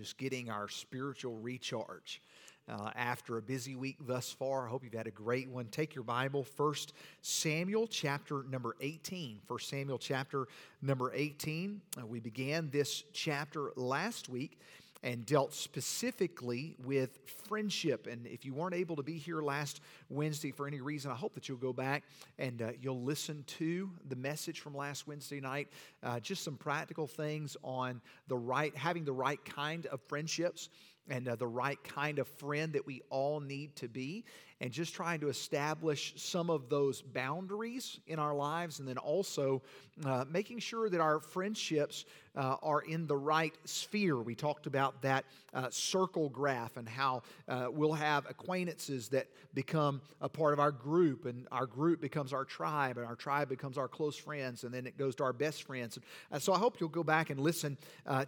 Just getting our spiritual recharge after a busy week thus far. I hope you've had a great one. Take your Bible, 1 Samuel chapter number 18. 1 Samuel chapter number 18. We began this chapter last week and dealt specifically with friendship. And if you weren't able to be here last Wednesday for any reason, I hope that you'll go back and you'll listen to the message from last Wednesday night. Just some practical things on having the right kind of friendships and the right kind of friend that we all need to be, and just trying to establish some of those boundaries in our lives, and then also making sure that our friendships are in the right sphere. We talked about that circle graph and how we'll have acquaintances that become a part of our group, and our group becomes our tribe, and our tribe becomes our close friends, and then it goes to our best friends. So I hope you'll go back and listen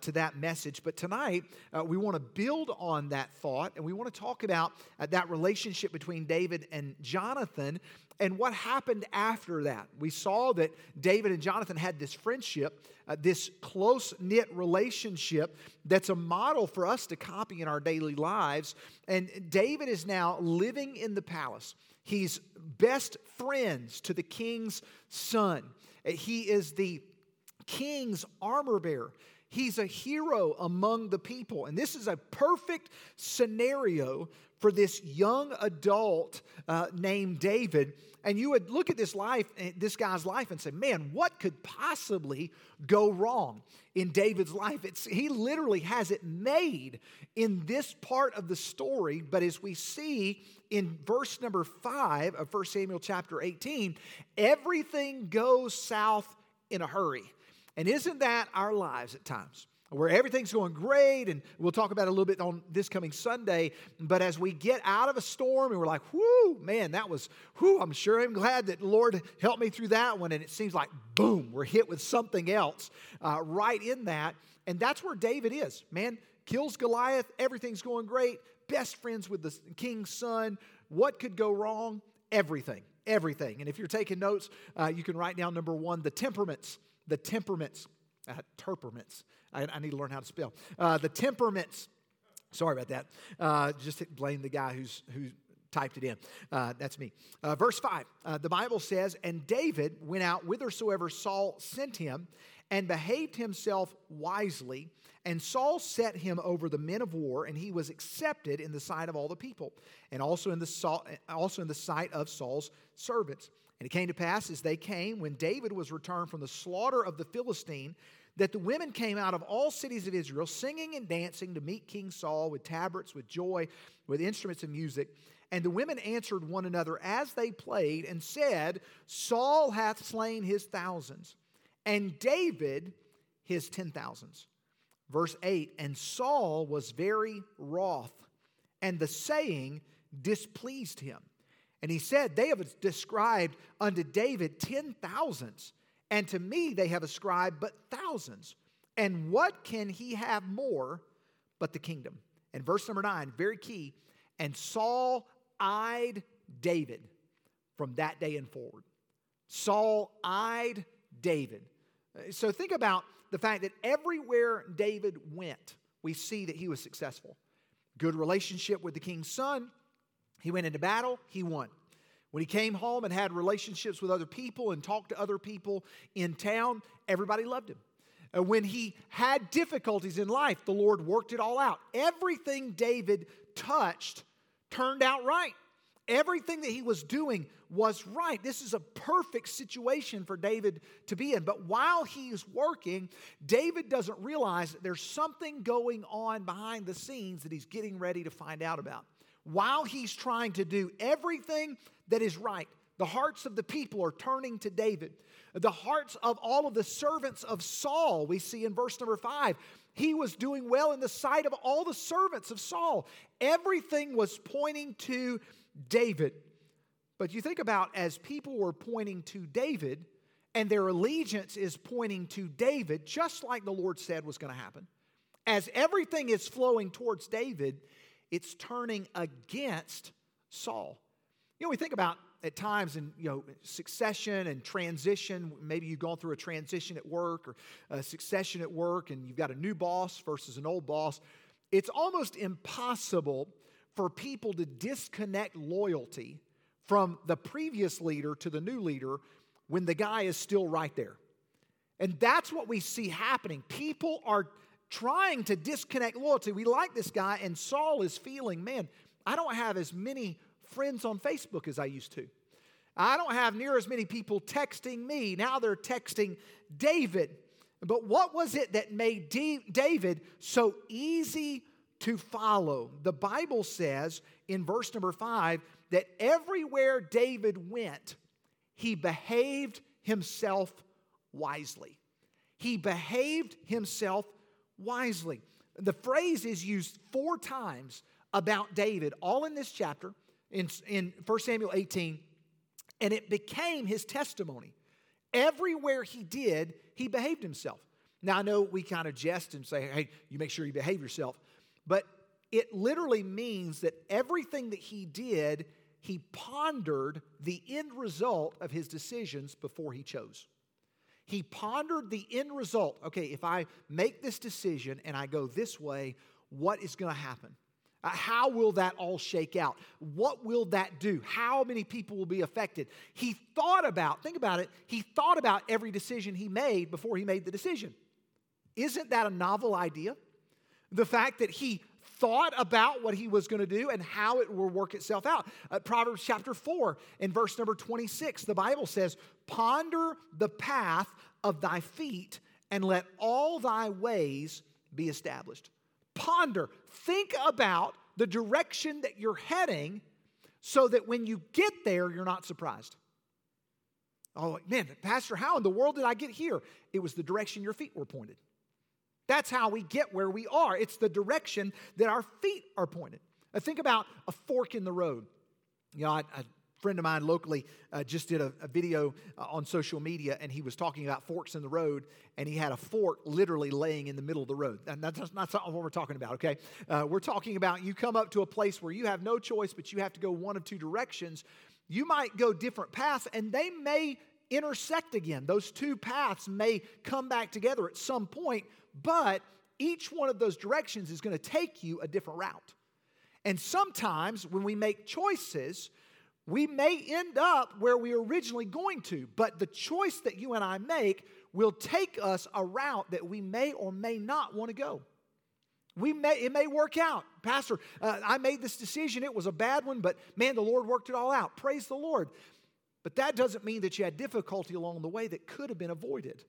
to that message. But tonight, we want to build on that thought, and we want to talk about that relationship between David and Jonathan, and what happened after that. We saw that David and Jonathan had this friendship, this close-knit relationship that's a model for us to copy in our daily lives. And David is now living in the palace. He's best friends to the king's son. He is the king's armor bearer. He's a hero among the people. And this is a perfect scenario for this young adult named David. And you would look at this guy's life and say, man, what could possibly go wrong in David's life? He literally has it made in this part of the story. But as we see in verse number 5 of 1 Samuel chapter 18, everything goes south in a hurry. And isn't that our lives at times, where everything's going great, and we'll talk about it a little bit on this coming Sunday, but as we get out of a storm and we're like, whoo, man, I'm sure I'm glad that Lord helped me through that one, and it seems like, boom, we're hit with something else right in that, and that's where David is. Man, kills Goliath, everything's going great, best friends with the king's son. What could go wrong? Everything. And if you're taking notes, you can write down number 1, the temperaments. I need to learn how to spell. The temperaments. Sorry about that. Just blame the guy who typed it in. That's me. Verse 5, the Bible says, "And David went out whithersoever Saul sent him, and behaved himself wisely. And Saul set him over the men of war, and he was accepted in the sight of all the people, and also in the sight of Saul's servants. And it came to pass, as they came, when David was returned from the slaughter of the Philistine, that the women came out of all cities of Israel, singing and dancing to meet King Saul, with tabrets, with joy, with instruments of music. And the women answered one another as they played, and said, Saul hath slain his thousands, and David his 10,000s. Verse 8, and Saul was very wroth, and the saying displeased him. And he said, They have described unto David 10,000s, and to me they have ascribed but thousands. And what can he have more but the kingdom? And verse number 9, very key. And Saul eyed David from that day and forward. Saul eyed David. So think about the fact that everywhere David went, we see that he was successful. Good relationship with the king's son. He went into battle, he won. When he came home and had relationships with other people and talked to other people in town, everybody loved him. And when he had difficulties in life, the Lord worked it all out. Everything David touched turned out right. Everything that he was doing was right. This is a perfect situation for David to be in. But while he is working, David doesn't realize that there's something going on behind the scenes that he's getting ready to find out about. While he's trying to do everything that is right, the hearts of the people are turning to David. The hearts of all of the servants of Saul, we see in verse number 5, he was doing well in the sight of all the servants of Saul. Everything was pointing to David. But you think about, as people were pointing to David, and their allegiance is pointing to David, just like the Lord said was going to happen. As everything is flowing towards David, it's turning against Saul. You know, we think about at times in succession and transition. Maybe you've gone through a transition at work or a succession at work, and you've got a new boss versus an old boss. It's almost impossible for people to disconnect loyalty from the previous leader to the new leader when the guy is still right there. And that's what we see happening. People are trying to disconnect loyalty. We like this guy, and Saul is feeling, man, I don't have as many friends on Facebook as I used to. I don't have near as many people texting me. Now they're texting David. But what was it that made David so easy to follow? The Bible says in verse number 5 that everywhere David went, he behaved himself wisely. He behaved himself wisely. The phrase is used 4 times about David, all in this chapter, in 1 Samuel 18, and it became his testimony. Everywhere he did, he behaved himself. Now, I know we kind of jest and say, hey, you make sure you behave yourself, but it literally means that everything that he did, he pondered the end result of his decisions before he chose. He pondered the end result. Okay, if I make this decision and I go this way, what is going to happen? How will that all shake out? What will that do? How many people will be affected? He thought about, think about it, he thought about every decision he made before he made the decision. Isn't that a novel idea? The fact that he thought about what he was going to do and how it will work itself out. Proverbs chapter 4 and verse number 26, the Bible says, ponder the path of thy feet and let all thy ways be established. Ponder, think about the direction that you're heading so that when you get there, you're not surprised. Oh, man, Pastor, how in the world did I get here? It was the direction your feet were pointed. That's how we get where we are. It's the direction that our feet are pointed. Now, think about a fork in the road. You know, a friend of mine locally just did a video on social media, and he was talking about forks in the road, and he had a fork literally laying in the middle of the road. And that's not what we're talking about, okay? We're talking about you come up to a place where you have no choice, but you have to go one of two directions. You might go different paths, and they may intersect again. Those two paths may come back together at some point, but each one of those directions is going to take you a different route. And sometimes when we make choices, we may end up where we were originally going to, but the choice that you and I make will take us a route that we may or may not want to go. It may work out. Pastor, I made this decision. It was a bad one, but man, the Lord worked it all out. Praise the Lord. But that doesn't mean that you had difficulty along the way that could have been avoided.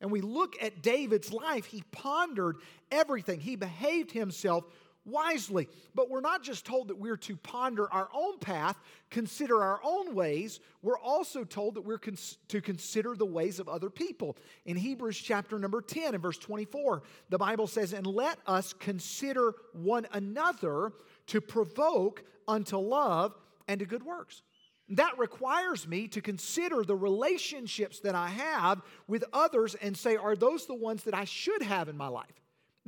And we look at David's life, he pondered everything. He behaved himself wisely. But we're not just told that we're to ponder our own path, consider our own ways. We're also told that we're to consider the ways of other people. In Hebrews chapter number 10 and verse 24, the Bible says, and let us consider one another to provoke unto love and to good works. That requires me to consider the relationships that I have with others and say, are those the ones that I should have in my life?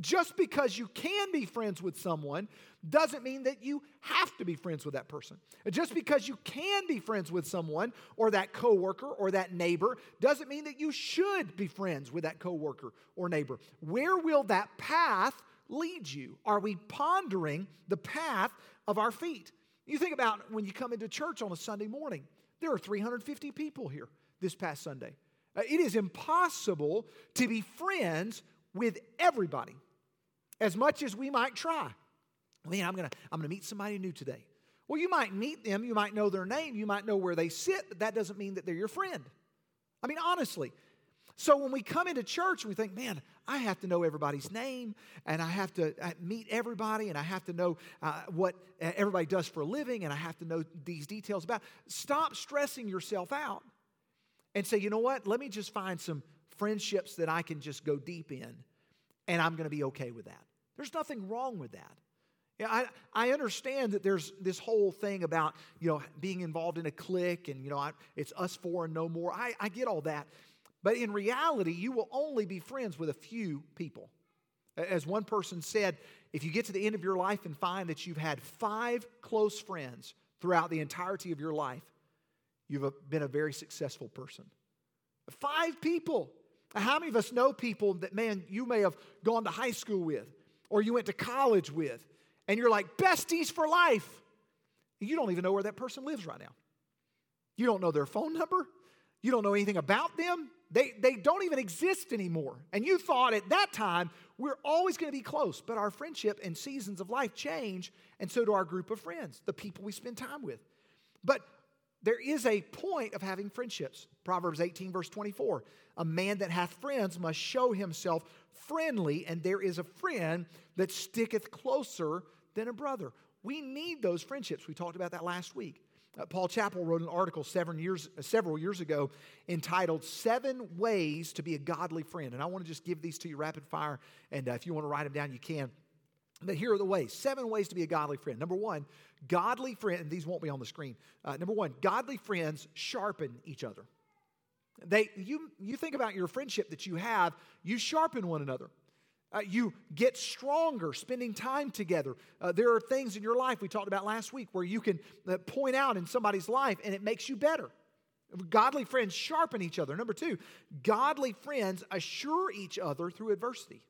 Just because you can be friends with someone doesn't mean that you have to be friends with that person. Just because you can be friends with someone or that coworker or that neighbor doesn't mean that you should be friends with that coworker or neighbor. Where will that path lead you? Are we pondering the path of our feet? You think about when you come into church on a Sunday morning, there are 350 people here this past Sunday. It is impossible to be friends with everybody as much as we might try. Man, I'm going to meet somebody new today. Well, you might meet them, you might know their name, you might know where they sit, but that doesn't mean that they're your friend. I mean, honestly. So when we come into church, we think, man, I have to know everybody's name, and I have to meet everybody, and I have to know what everybody does for a living, and I have to know these details about. Stop stressing yourself out and say, you know what, let me just find some friendships that I can just go deep in, and I'm going to be okay with that. There's nothing wrong with that. Yeah, I understand that there's this whole thing about, you know, being involved in a clique, and, you know, it's us four and no more. I get all that. But in reality, you will only be friends with a few people. As one person said, if you get to the end of your life and find that you've had 5 close friends throughout the entirety of your life, you've been a very successful person. 5 people. How many of us know people that, man, you may have gone to high school with? or you went to college with, and you're like besties for life. You don't even know where that person lives right now. You don't know their phone number. You don't know anything about them. They don't even exist anymore. And you thought at that time, we're always going to be close. But our friendship and seasons of life change, and so do our group of friends, the people we spend time with. But there is a point of having friendships. Proverbs 18, verse 24. A man that hath friends must show himself friendly, and there is a friend that sticketh closer than a brother. We need those friendships. We talked about that last week. Paul Chapel wrote an article several years ago entitled 7 Ways to Be a Godly Friend. And I want to just give these to you rapid fire. And if you want to write them down, you can. But here are the ways. 7 ways to be a godly friend. Number one, godly friends, and these won't be on the screen. Number one, godly friends sharpen each other. You think about your friendship that you have, you sharpen one another. You get stronger spending time together. There are things in your life we talked about last week where you can point out in somebody's life and it makes you better. Godly friends sharpen each other. Number two, godly friends assure each other through adversity.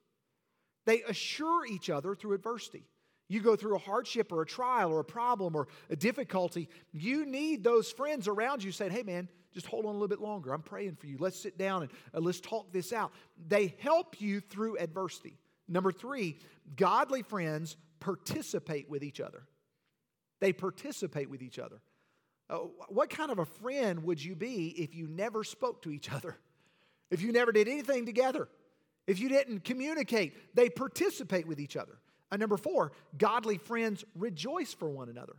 They assure each other through adversity. You go through a hardship or a trial or a problem or a difficulty, you need those friends around you saying, hey man, just hold on a little bit longer. I'm praying for you. Let's sit down and let's talk this out. They help you through adversity. Number three, godly friends participate with each other. They participate with each other. What kind of a friend would you be if you never spoke to each other? If you never did anything together? If you didn't communicate? They participate with each other. And number four, godly friends rejoice for one another.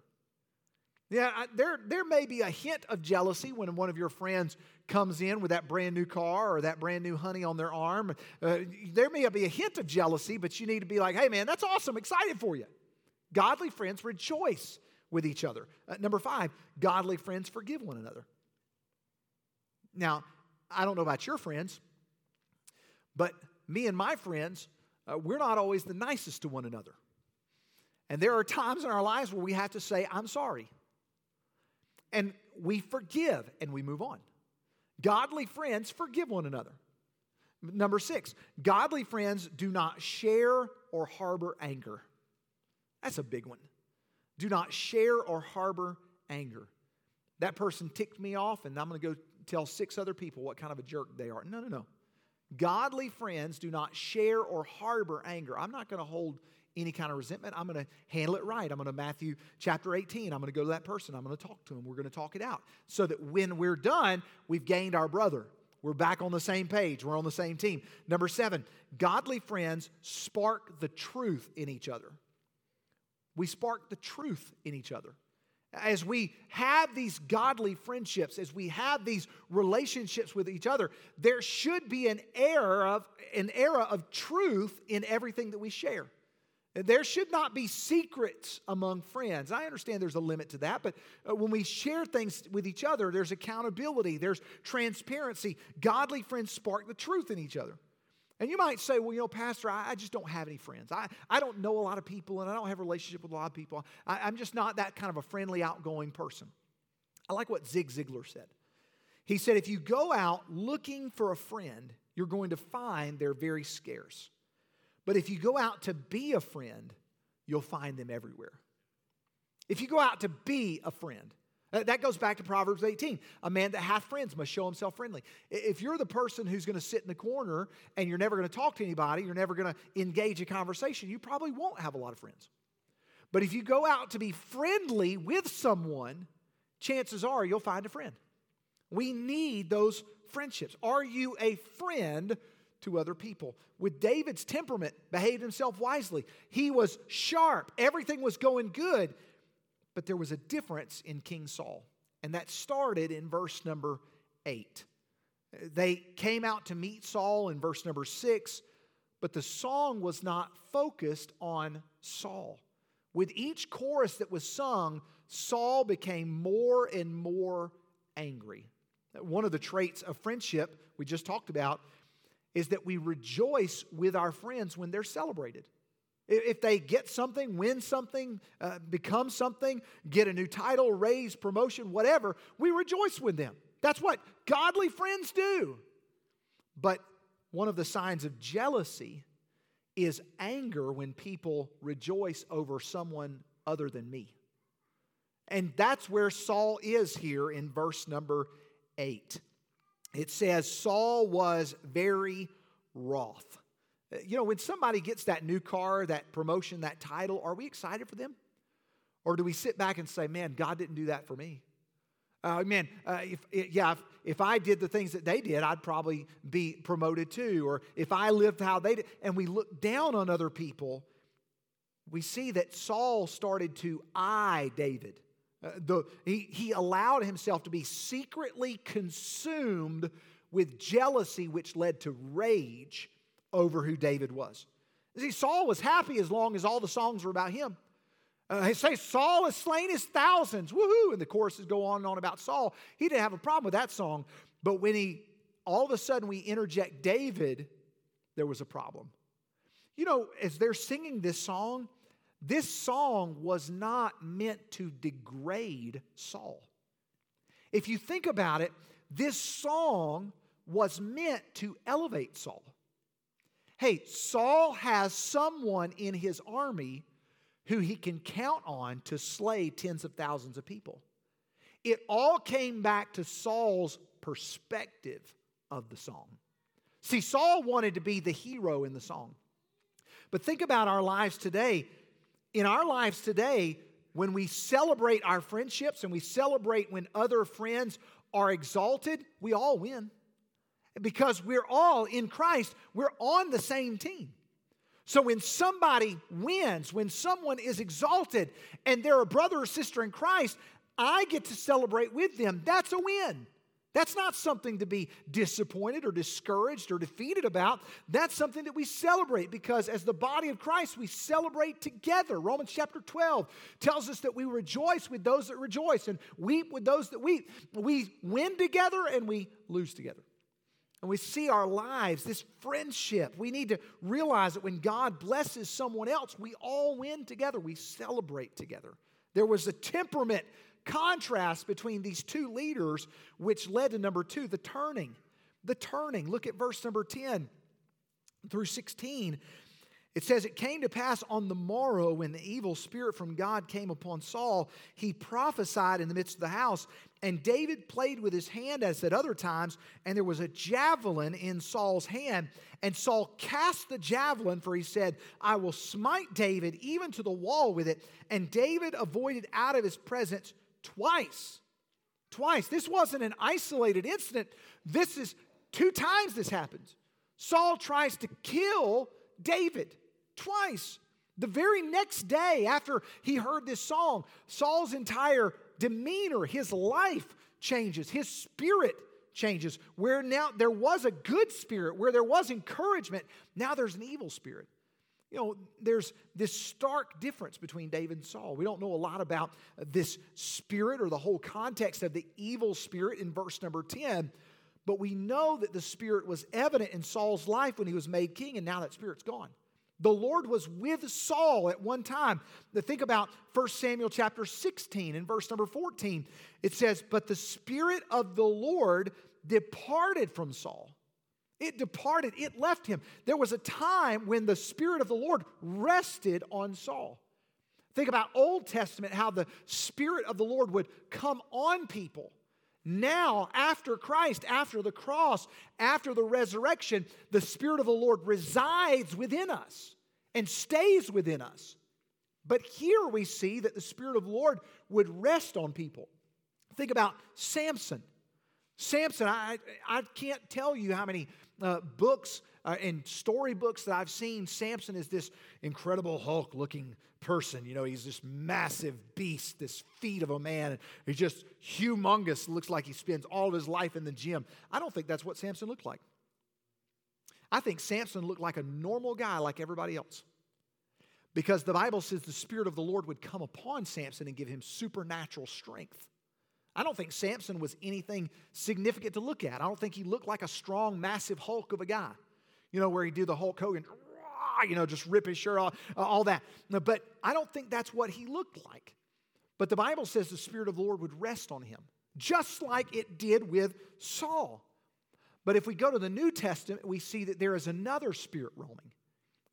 Yeah, there may be a hint of jealousy when one of your friends comes in with that brand new car or that brand new honey on their arm. There may be a hint of jealousy, but you need to be like, hey man, that's awesome, excited for you. Godly friends rejoice with each other. Number five, godly friends forgive one another. Now, I don't know about your friends, but me and my friends, we're not always the nicest to one another. And there are times in our lives where we have to say, I'm sorry. And we forgive and we move on. Godly friends forgive one another. Number six, godly friends do not share or harbor anger. That's a big one. Do not share or harbor anger. That person ticked me off and I'm going to go tell 6 other people what kind of a jerk they are. No. Godly friends do not share or harbor anger. I'm not going to hold any kind of resentment. I'm going to handle it right. I'm going to Matthew chapter 18. I'm going to go to that person. I'm going to talk to him. We're going to talk it out so that when we're done, we've gained our brother. We're back on the same page. We're on the same team. Number 7, godly friends spark the truth in each other. We spark the truth in each other. As we have these godly friendships, as we have these relationships with each other, there should be an era of truth in everything that we share. There should not be secrets among friends. I understand there's a limit to that, but when we share things with each other, there's accountability, there's transparency. Godly friends spark the truth in each other. And you might say, well, you know, Pastor, I just don't have any friends. I don't know a lot of people, and I don't have a relationship with a lot of people. I'm just not that kind of a friendly, outgoing person. I like what Zig Ziglar said. He said, if you go out looking for a friend, you're going to find they're very scarce. But if you go out to be a friend, you'll find them everywhere. If you go out to be a friend, that goes back to Proverbs 18. A man that hath friends must show himself friendly. If you're the person who's going to sit in the corner and you're never going to talk to anybody, you're never going to engage a conversation, you probably won't have a lot of friends. But if you go out to be friendly with someone, chances are you'll find a friend. We need those friendships. Are you a friend to other people? With David's temperament, behaved himself wisely. He was sharp. Everything was going good. But there was a difference in King Saul. And that started in verse number 8. They came out to meet Saul in verse number 6. But the song was not focused on Saul. With each chorus that was sung, Saul became more and more angry. One of the traits of friendship we just talked about is that we rejoice with our friends when they're celebrated. If they get something, win something, become something, get a new title, raise, promotion, whatever, we rejoice with them. That's what godly friends do. But one of the signs of jealousy is anger when people rejoice over someone other than me. And that's where Saul is here in verse number 8. It says, Saul was very wroth. You know, when somebody gets that new car, that promotion, that title, are we excited for them? Or do we sit back and say, man, God didn't do that for me? If I did the things that they did, I'd probably be promoted too. Or if I lived how they did. And we look down on other people. We see that Saul started to eye David. He allowed himself to be secretly consumed with jealousy, which led to rage over who David was. You see, Saul was happy as long as all the songs were about him. They say Saul has slain his thousands. Woohoo! And the choruses go on and on about Saul. He didn't have a problem with that song. But when all of a sudden we interject David, there was a problem. You know, as they're singing this song was not meant to degrade Saul. If you think about it, this song was meant to elevate Saul. Hey, Saul has someone in his army who he can count on to slay tens of thousands of people. It all came back to Saul's perspective of the song. See, Saul wanted to be the hero in the song. But think about our lives today. In our lives today, when we celebrate our friendships and we celebrate when other friends are exalted, we all win. Because we're all in Christ, we're on the same team. So when somebody wins, when someone is exalted, and they're a brother or sister in Christ, I get to celebrate with them. That's a win. That's not something to be disappointed or discouraged or defeated about. That's something that we celebrate because as the body of Christ, we celebrate together. Romans chapter 12 tells us that we rejoice with those that rejoice and weep with those that weep. We win together and we lose together. And we see our lives, this friendship. We need to realize that when God blesses someone else, we all win together. We celebrate together. There was a temperament contrast between these two leaders, which led to number 2, the turning. The turning. Look at verse number 10 through 16. It says, it came to pass on the morrow when the evil spirit from God came upon Saul, he prophesied in the midst of the house. And David played with his hand as at other times, and there was a javelin in Saul's hand. And Saul cast the javelin, for he said, I will smite David even to the wall with it. And David avoided out of his presence twice. Twice. This wasn't an isolated incident. This is 2 times this happens. Saul tries to kill David twice. The very next day after he heard this song, Saul's entire demeanor, his life changes, his spirit changes. Where now there was a good spirit, where there was encouragement, now there's an evil spirit. You know, there's this stark difference between David and Saul. We don't know a lot about this spirit or the whole context of the evil spirit in verse number 10, but we know that the spirit was evident in Saul's life when he was made king, and now that spirit's gone. The Lord was with Saul at one time. Now think about 1 Samuel chapter 16 and verse number 14. It says, but the Spirit of the Lord departed from Saul. It departed. It left him. There was a time when the Spirit of the Lord rested on Saul. Think about Old Testament, how the Spirit of the Lord would come on people. Now, after Christ, after the cross, after the resurrection, the Spirit of the Lord resides within us and stays within us. But here we see that the Spirit of the Lord would rest on people. Think about Samson. Samson, I can't tell you how many books and storybooks that I've seen. Samson is this incredible Hulk-looking person. You know, he's this massive beast, this feat of a man. And he's just humongous. Looks like he spends all of his life in the gym. I don't think that's what Samson looked like. I think Samson looked like a normal guy like everybody else. Because the Bible says the Spirit of the Lord would come upon Samson and give him supernatural strength. I don't think Samson was anything significant to look at. I don't think he looked like a strong, massive Hulk of a guy. You know, where he do the Hulk Hogan, you know, just rip his shirt off, all that. But I don't think that's what he looked like. But the Bible says the Spirit of the Lord would rest on him, just like it did with Saul. But if we go to the New Testament, we see that there is another spirit roaming.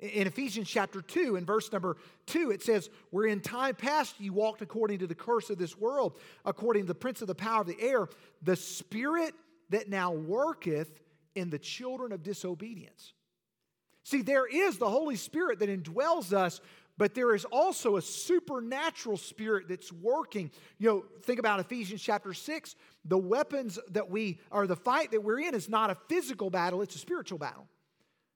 In Ephesians chapter 2, in verse number 2, it says, "Where in time past you walked according to the curse of this world, according to the prince of the power of the air, the spirit that now worketh in the children of disobedience." See, there is the Holy Spirit that indwells us, but there is also a supernatural spirit that's working. You know, think about Ephesians chapter 6. The weapons that the fight that we're in is not a physical battle, it's a spiritual battle.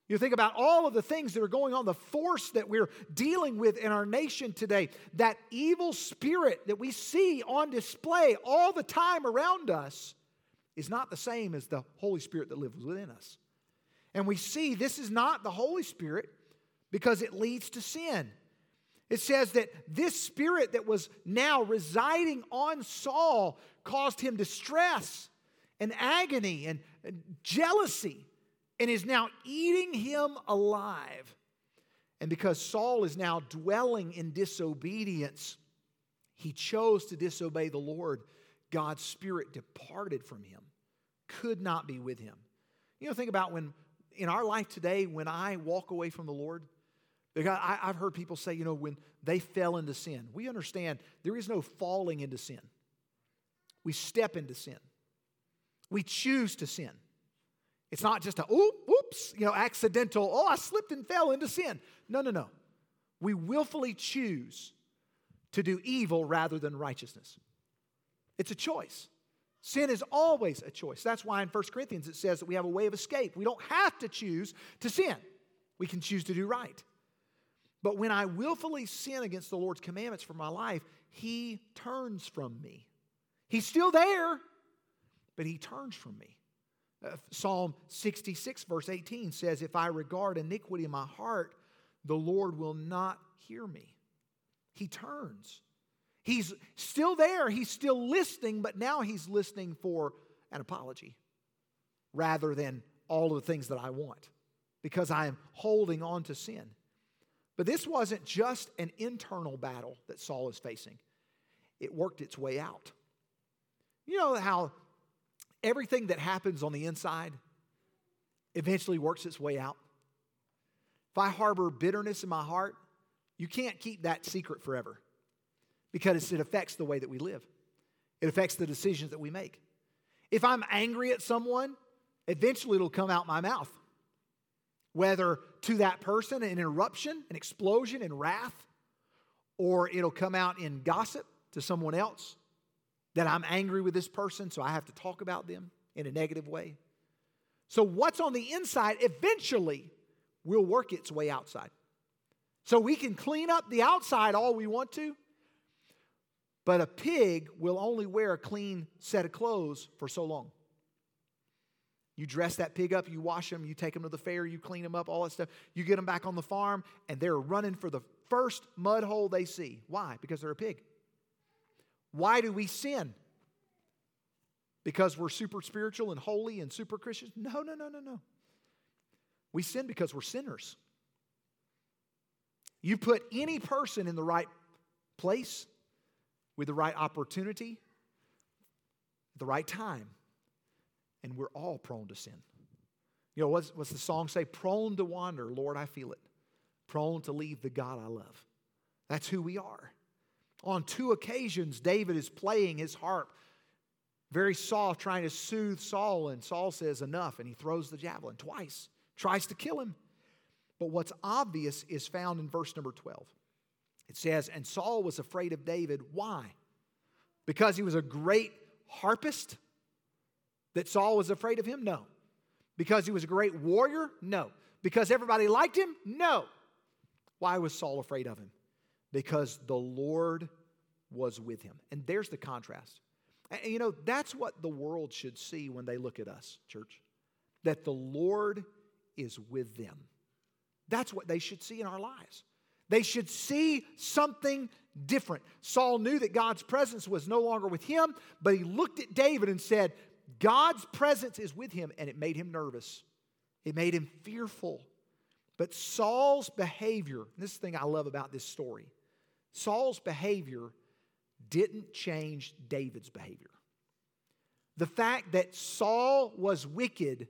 You think about all of the things that are going on, the force that we're dealing with in our nation today, that evil spirit that we see on display all the time around us is not the same as the Holy Spirit that lives within us. And we see this is not the Holy Spirit because it leads to sin. It says that this spirit that was now residing on Saul caused him distress and agony and jealousy, and is now eating him alive. And because Saul is now dwelling in disobedience, he chose to disobey the Lord. God's spirit departed from him, could not be with him. You know, think about when, in our life today, when I walk away from the Lord, because I've heard people say, you know, when they fell into sin, we understand there is no falling into sin. We step into sin. We choose to sin. It's not just a, oops, you know, accidental, oh, I slipped and fell into sin. No. We willfully choose to do evil rather than righteousness. It's a choice. Sin is always a choice. That's why in 1 Corinthians it says that we have a way of escape. We don't have to choose to sin. We can choose to do right. But when I willfully sin against the Lord's commandments for my life, He turns from me. He's still there, but He turns from me. Psalm 66 verse 18 says, "If I regard iniquity in my heart, the Lord will not hear me." He turns. He's still there. He's still listening, but now He's listening for an apology rather than all of the things that I want because I am holding on to sin. But this wasn't just an internal battle that Saul is facing. It worked its way out. You know how everything that happens on the inside eventually works its way out. If I harbor bitterness in my heart, you can't keep that secret forever because it affects the way that we live. It affects the decisions that we make. If I'm angry at someone, eventually it'll come out my mouth, whether to that person, an eruption, an explosion in wrath, or it'll come out in gossip to someone else. That I'm angry with this person, so I have to talk about them in a negative way. So what's on the inside eventually will work its way outside. So we can clean up the outside all we want to, but a pig will only wear a clean set of clothes for so long. You dress that pig up, you wash them, you take them to the fair, you clean them up, all that stuff. You get them back on the farm, and they're running for the first mud hole they see. Why? Because they're a pig. Why do we sin? Because we're super spiritual and holy and super Christians? No. We sin because we're sinners. You put any person in the right place with the right opportunity, the right time, and we're all prone to sin. You know, what's the song say? Prone to wander, Lord, I feel it. Prone to leave the God I love. That's who we are. On two occasions, David is playing his harp, very soft, trying to soothe Saul, and Saul says, "Enough," and he throws the javelin twice, tries to kill him. But what's obvious is found in verse number 12. It says, "And Saul was afraid of David." Why? Because he was a great harpist? That Saul was afraid of him? No. Because he was a great warrior? No. Because everybody liked him? No. Why was Saul afraid of him? Because the Lord was with him. And there's the contrast. And you know, that's what the world should see when they look at us, church. That the Lord is with them. That's what they should see in our lives. They should see something different. Saul knew that God's presence was no longer with him, but he looked at David and said, God's presence is with him, and it made him nervous. It made him fearful. But Saul's behavior, and this is the thing I love about this story, Saul's behavior didn't change David's behavior. The fact that Saul was wicked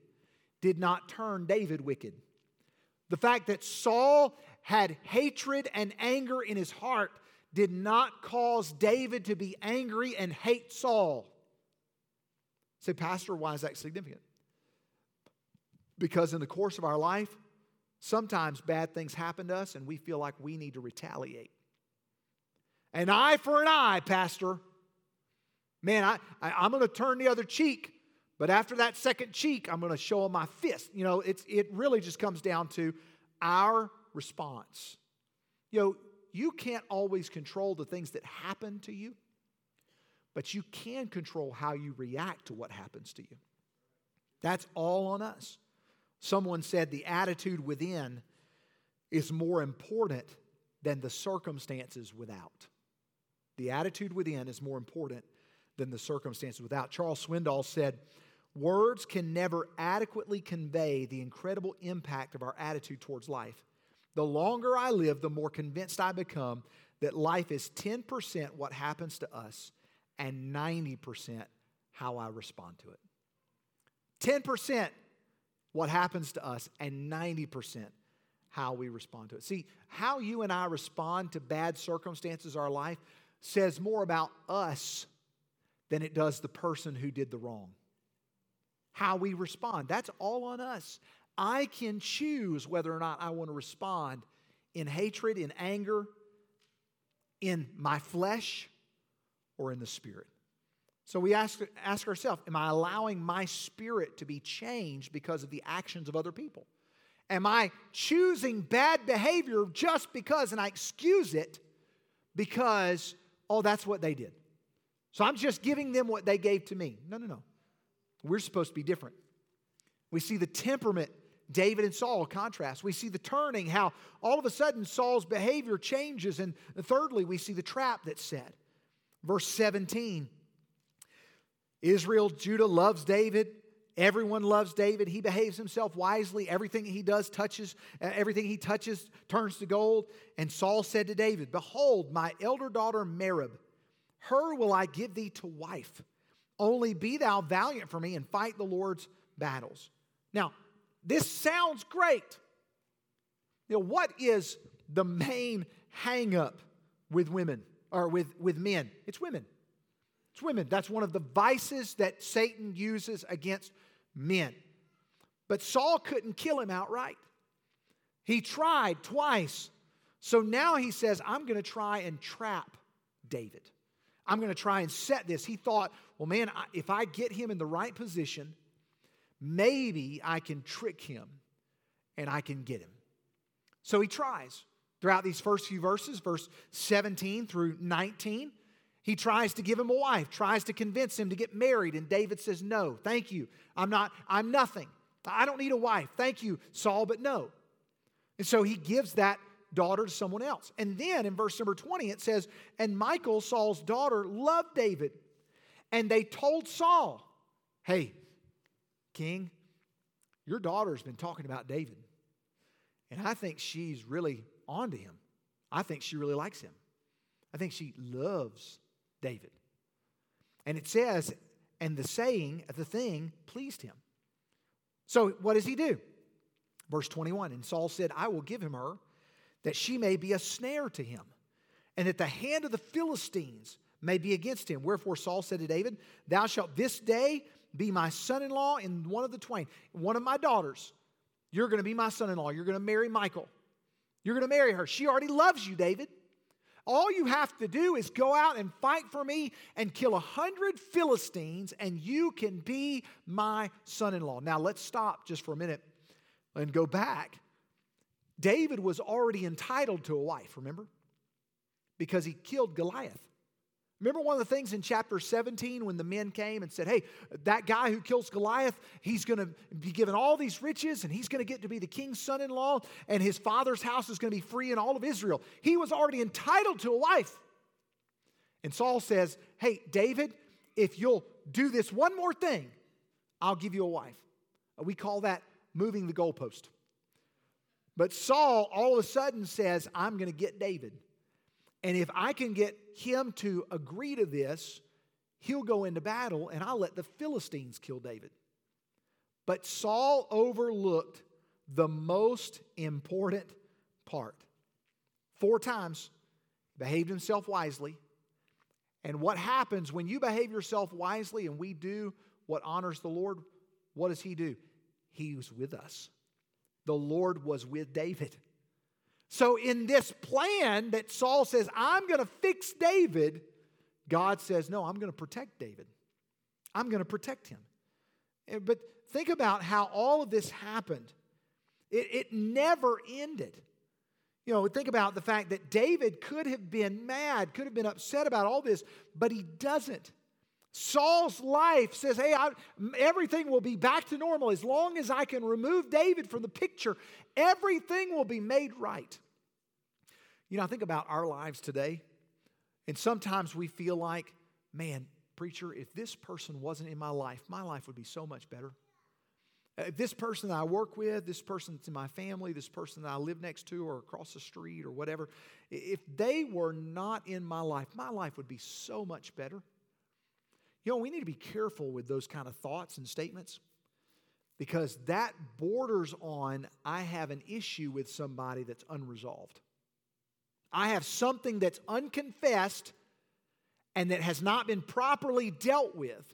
did not turn David wicked. The fact that Saul had hatred and anger in his heart did not cause David to be angry and hate Saul. Say, Pastor, why is that significant? Because in the course of our life, sometimes bad things happen to us and we feel like we need to retaliate. An eye for an eye, Pastor. Man, I'm going to turn the other cheek. But after that second cheek, I'm going to show him my fist. You know, it really just comes down to our response. You know, you can't always control the things that happen to you, but you can control how you react to what happens to you. That's all on us. Someone said the attitude within is more important than the circumstances without. The attitude within is more important than the circumstances without. Charles Swindoll said, words can never adequately convey the incredible impact of our attitude towards life. The longer I live, the more convinced I become that life is 10% what happens to us and 90% how I respond to it. 10% what happens to us and 90% how we respond to it. See, how you and I respond to bad circumstances in our life says more about us than it does the person who did the wrong. How we respond, that's all on us. I can choose whether or not I want to respond in hatred, in anger, in my flesh, or in the spirit. So we ask ourselves, am I allowing my spirit to be changed because of the actions of other people? Am I choosing bad behavior just because, and I excuse it because, oh, that's what they did. So I'm just giving them what they gave to me. No. We're supposed to be different. We see the temperament, David and Saul contrast. We see the turning, how all of a sudden Saul's behavior changes. And thirdly, we see the trap that's set. Verse 17, Israel, Judah loves David. Everyone loves David. He behaves himself wisely. Everything he touches turns to gold. And Saul said to David, behold, my elder daughter Merab, her will I give thee to wife. Only be thou valiant for me and fight the Lord's battles. Now, this sounds great. You know, what is the main hang-up with women or with men? It's women. It's women. That's one of the vices that Satan uses against men. But Saul couldn't kill him outright. He tried twice. So now he says, I'm going to try and trap David. I'm going to try and set this. He thought, well, man, if I get him in the right position, maybe I can trick him and I can get him. So he tries. Throughout these first few verses, verse 17 through 19, he tries to give him a wife, tries to convince him to get married. And David says, no, thank you. I'm nothing. I don't need a wife. Thank you, Saul, but no. And so he gives that daughter to someone else. And then in verse number 20 it says, and Michal, Saul's daughter, loved David. And they told Saul, hey, king, your daughter's been talking about David. And I think she's really onto him. I think she really likes him. I think she loves David. And it says, and the thing pleased him. So what does he do? Verse 21, and Saul said, I will give him her, that she may be a snare to him, and that the hand of the Philistines may be against him. Wherefore Saul said to David, thou shalt this day be my son-in-law in one of the twain. One of my daughters, you're going to be my son-in-law. You're going to marry Michal. You're going to marry her. She already loves you, David. All you have to do is go out and fight for me and kill 100 Philistines, and you can be my son-in-law. Now let's stop just for a minute and go back. David was already entitled to a wife, remember? Because he killed Goliath. Remember one of the things in chapter 17 when the men came and said, hey, that guy who kills Goliath, he's going to be given all these riches and he's going to get to be the king's son-in-law and his father's house is going to be free in all of Israel. He was already entitled to a wife. And Saul says, hey, David, if you'll do this one more thing, I'll give you a wife. We call that moving the goalpost. But Saul all of a sudden says, I'm going to get David. And if I can get him to agree to this, he'll go into battle and I'll let the Philistines kill David. But Saul overlooked the most important part. 4 times, behaved himself wisely. And what happens when you behave yourself wisely and we do what honors the Lord? What does He do? He was with us. The Lord was with David. So in this plan that Saul says, I'm going to fix David, God says, no, I'm going to protect David. I'm going to protect him. But think about how all of this happened. It never ended. You know, think about the fact that David could have been mad, could have been upset about all this, but he doesn't. Saul's life says, hey, everything will be back to normal. As long as I can remove David from the picture, everything will be made right. You know, I think about our lives today, and sometimes we feel like, man, preacher, if this person wasn't in my life would be so much better. If this person that I work with, this person that's in my family, this person that I live next to or across the street or whatever, if they were not in my life would be so much better. You know, we need to be careful with those kind of thoughts and statements because that borders on I have an issue with somebody that's unresolved. I have something that's unconfessed and that has not been properly dealt with.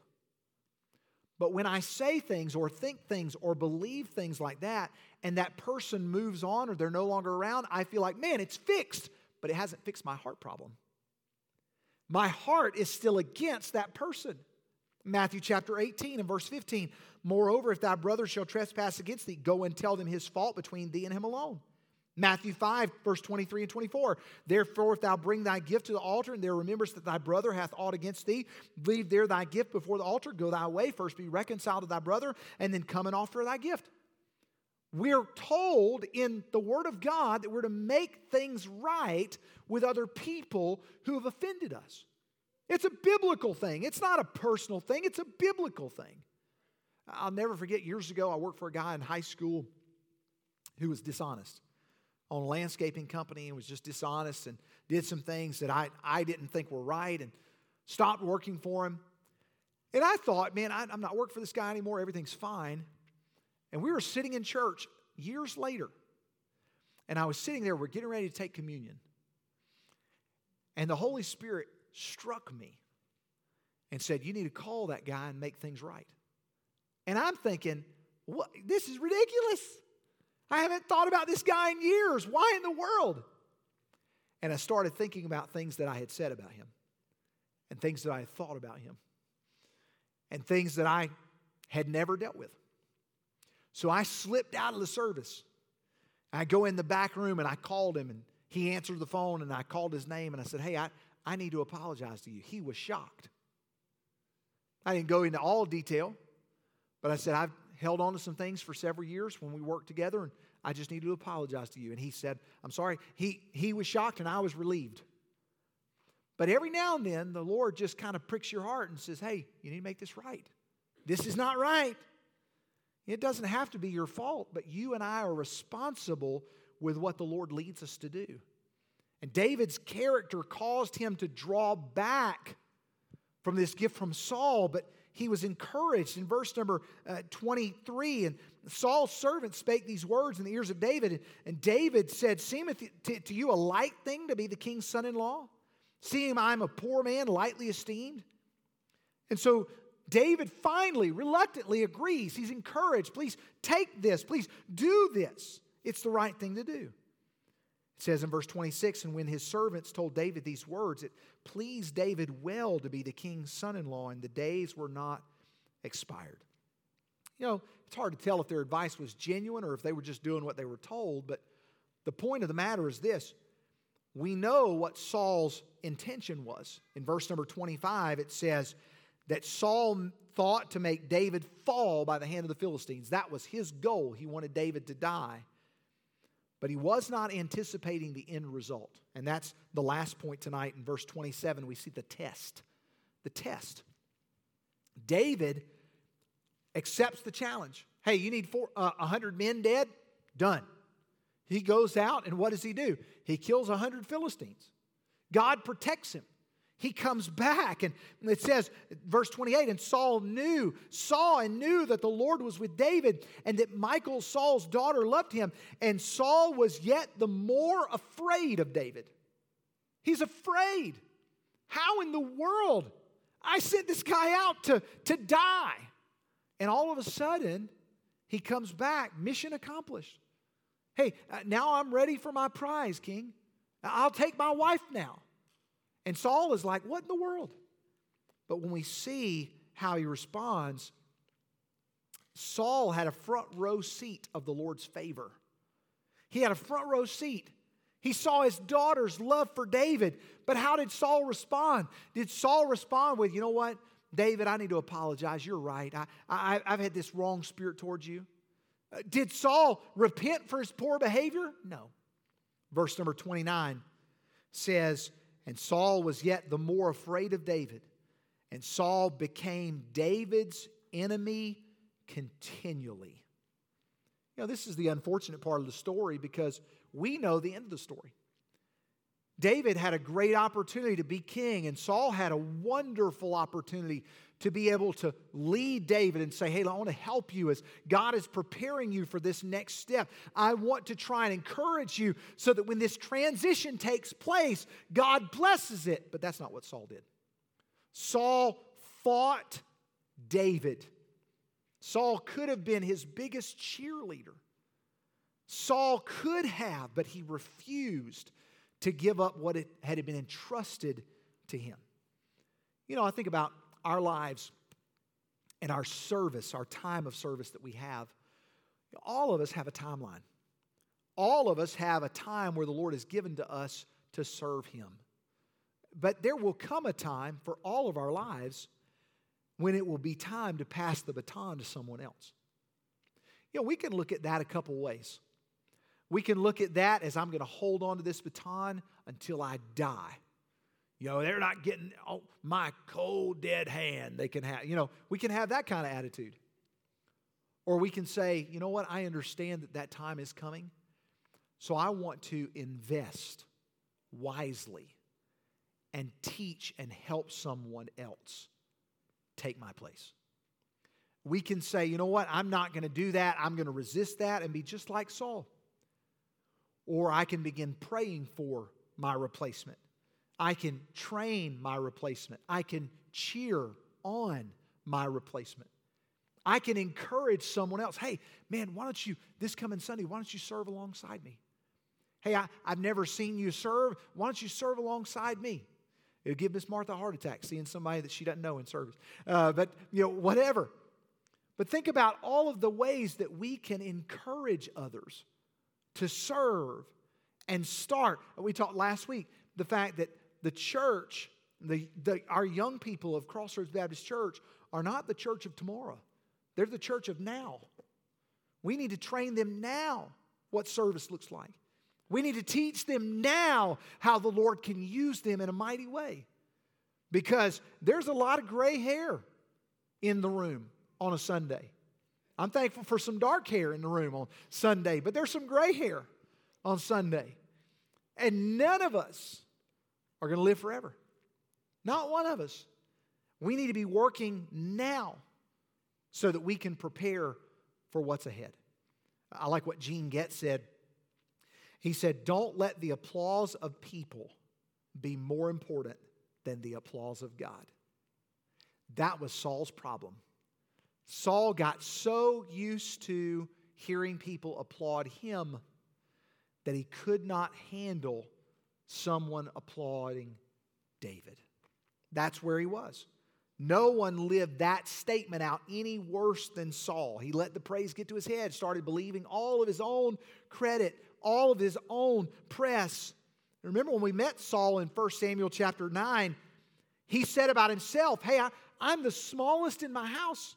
But when I say things or think things or believe things like that, and that person moves on or they're no longer around, I feel like, man, it's fixed, but it hasn't fixed my heart problem. My heart is still against that person. Matthew chapter 18 and verse 15, moreover, if thy brother shall trespass against thee, go and tell them his fault between thee and him alone. Matthew 5, verse 23 and 24, therefore if thou bring thy gift to the altar, and there rememberest that thy brother hath aught against thee, leave there thy gift before the altar, go thy way, first be reconciled to thy brother, and then come and offer thy gift. We're told in the Word of God that we're to make things right with other people who have offended us. It's a biblical thing. It's not a personal thing. It's a biblical thing. I'll never forget, years ago, I worked for a guy in high school who was dishonest. On a landscaping company and was just dishonest and did some things that I didn't think were right and stopped working for him. And I thought, man, I'm not working for this guy anymore. Everything's fine. And we were sitting in church years later. And I was sitting there. We're getting ready to take communion. And the Holy Spirit struck me and said, you need to call that guy and make things right. And I'm thinking, what? This is ridiculous. I haven't thought about this guy in years. Why in the world? And I started thinking about things that I had said about him and things that I had thought about him and things that I had never dealt with. So I slipped out of the service. I go in the back room and I called him and he answered the phone and I called his name and I said, hey, I need to apologize to you. He was shocked. I didn't go into all detail, but I said, I've held on to some things for several years when we worked together, and I just need to apologize to you. And he said, I'm sorry. He was shocked, and I was relieved. But every now and then, the Lord just kind of pricks your heart and says, hey, you need to make this right. This is not right. It doesn't have to be your fault, but you and I are responsible with what the Lord leads us to do. And David's character caused him to draw back from this gift from Saul, but he was encouraged in verse number 23. And Saul's servant spake these words in the ears of David. And David said, seemeth to you a light thing to be the king's son-in-law? Seeing I am a poor man, lightly esteemed. And so David finally, reluctantly agrees. He's encouraged. Please take this. Please do this. It's the right thing to do. It says in verse 26, and when his servants told David these words, it pleased David well to be the king's son-in-law, and the days were not expired. You know, it's hard to tell if their advice was genuine or if they were just doing what they were told, but the point of the matter is this. We know what Saul's intention was. In verse number 25, it says that Saul thought to make David fall by the hand of the Philistines. That was his goal. He wanted David to die. But he was not anticipating the end result. And that's the last point tonight. In verse 27, we see the test. The test. David accepts the challenge. Hey, you need 100 men dead? Done. He goes out, and what does he do? He kills 100 Philistines. God protects him. He comes back, and it says, verse 28, and Saul saw and knew that the Lord was with David, and that Michal, Saul's daughter, loved him, and Saul was yet the more afraid of David. He's afraid. How in the world? I sent this guy out to die. And all of a sudden, he comes back, mission accomplished. Hey, now I'm ready for my prize, King. I'll take my wife now. And Saul is like, what in the world? But when we see how he responds, Saul had a front row seat of the Lord's favor. He had a front row seat. He saw his daughter's love for David. But how did Saul respond? Did Saul respond with, you know what, David, I need to apologize. You're right. I've had this wrong spirit towards you. Did Saul repent for his poor behavior? No. Verse number 29 says, and Saul was yet the more afraid of David, and Saul became David's enemy continually. You know, this is the unfortunate part of the story because we know the end of the story. David had a great opportunity to be king, and Saul had a wonderful opportunity to be able to lead David and say, hey, I want to help you as God is preparing you for this next step. I want to try and encourage you so that when this transition takes place, God blesses it. But that's not what Saul did. Saul fought David. Saul could have been his biggest cheerleader. Saul could have, but he refused to give up what had been entrusted to him. You know, I think about our lives and our service, our time of service that we have. All of us have a timeline. All of us have a time where the Lord has given to us to serve Him. But there will come a time for all of our lives when it will be time to pass the baton to someone else. You know, we can look at that a couple ways. We can look at that as I'm going to hold on to this baton until I die. You know, they're not getting my cold, dead hand. They can have, you know, we can have that kind of attitude. Or we can say, you know what, I understand that time is coming, so I want to invest wisely and teach and help someone else take my place. We can say, you know what, I'm not going to do that. I'm going to resist that and be just like Saul. Or I can begin praying for my replacement. I can train my replacement. I can cheer on my replacement. I can encourage someone else. Hey, man, why don't you, this coming Sunday, why don't you serve alongside me? Hey, I've never seen you serve. Why don't you serve alongside me? It'll give Miss Martha a heart attack seeing somebody that she doesn't know in service. But, you know, whatever. But think about all of the ways that we can encourage others to serve and start. We talked last week the fact that the church, our young people of Crossroads Baptist Church are not the church of tomorrow. They're the church of now. We need to train them now what service looks like. We need to teach them now how the Lord can use them in a mighty way. Because there's a lot of gray hair in the room on a Sunday. I'm thankful for some dark hair in the room on Sunday, but there's some gray hair on Sunday. And none of us are going to live forever. Not one of us. We need to be working now so that we can prepare for what's ahead. I like what Gene Getz said. He said, don't let the applause of people be more important than the applause of God. That was Saul's problem. Saul got so used to hearing people applaud him that he could not handle someone applauding David. That's where he was. No one lived that statement out any worse than Saul. He let the praise get to his head, started believing all of his own credit, all of his own press. Remember when we met Saul in 1 Samuel chapter 9, he said about himself, hey, I'm the smallest in my house.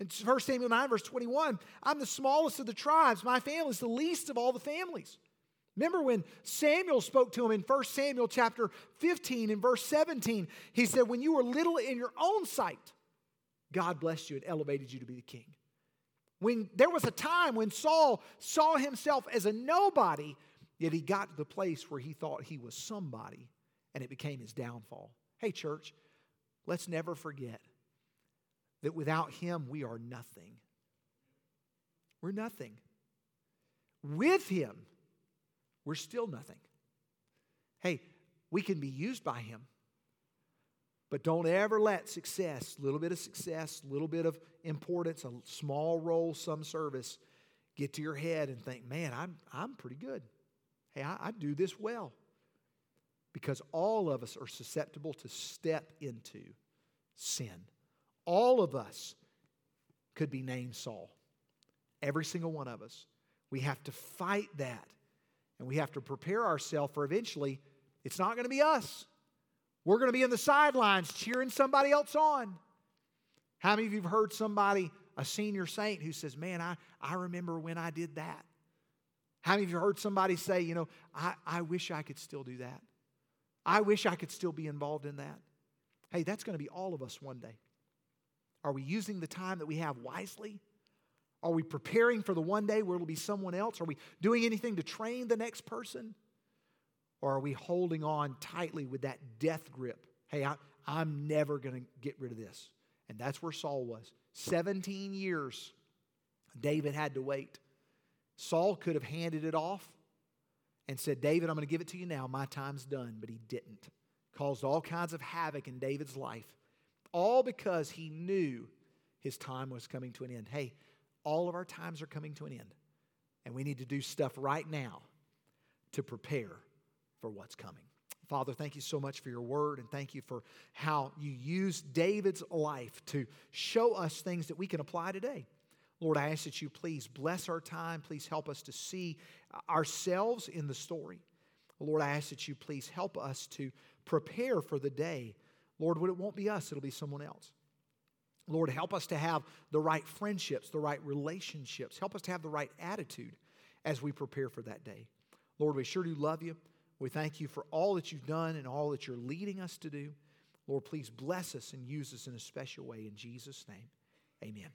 In 1 Samuel 9 verse 21, I'm the smallest of the tribes. My family is the least of all the families. Remember when Samuel spoke to him in 1 Samuel chapter 15 and verse 17. He said, when you were little in your own sight, God blessed you and elevated you to be the king. When there was a time when Saul saw himself as a nobody, yet he got to the place where he thought he was somebody, and it became his downfall. Hey, church, let's never forget that without him, we are nothing. We're nothing. With him, we're still nothing. Hey, we can be used by him. But don't ever let success, a little bit of success, a little bit of importance, a small role, some service, get to your head and think, man, I'm pretty good. Hey, I do this well. Because all of us are susceptible to step into sin. All of us could be named Saul. Every single one of us. We have to fight that. And we have to prepare ourselves for eventually, it's not going to be us. We're going to be in the sidelines cheering somebody else on. How many of you have heard somebody, a senior saint, who says, man, I remember when I did that? How many of you have heard somebody say, you know, I wish I could still do that. I wish I could still be involved in that. Hey, that's going to be all of us one day. Are we using the time that we have wisely? Are we preparing for the one day where it'll be someone else? Are we doing anything to train the next person? Or are we holding on tightly with that death grip? Hey, I'm never going to get rid of this. And that's where Saul was. 17 years, David had to wait. Saul could have handed it off and said, David, I'm going to give it to you now. My time's done. But he didn't. Caused all kinds of havoc in David's life. All because he knew his time was coming to an end. Hey, all of our times are coming to an end. And we need to do stuff right now to prepare for what's coming. Father, thank you so much for your word, and thank you for how you used David's life to show us things that we can apply today. Lord, I ask that you please bless our time. Please help us to see ourselves in the story. Lord, I ask that you please help us to prepare for the day. Lord, it won't be us, it'll be someone else. Lord, help us to have the right friendships, the right relationships. Help us to have the right attitude as we prepare for that day. Lord, we sure do love you. We thank you for all that you've done and all that you're leading us to do. Lord, please bless us and use us in a special way. In Jesus' name, amen.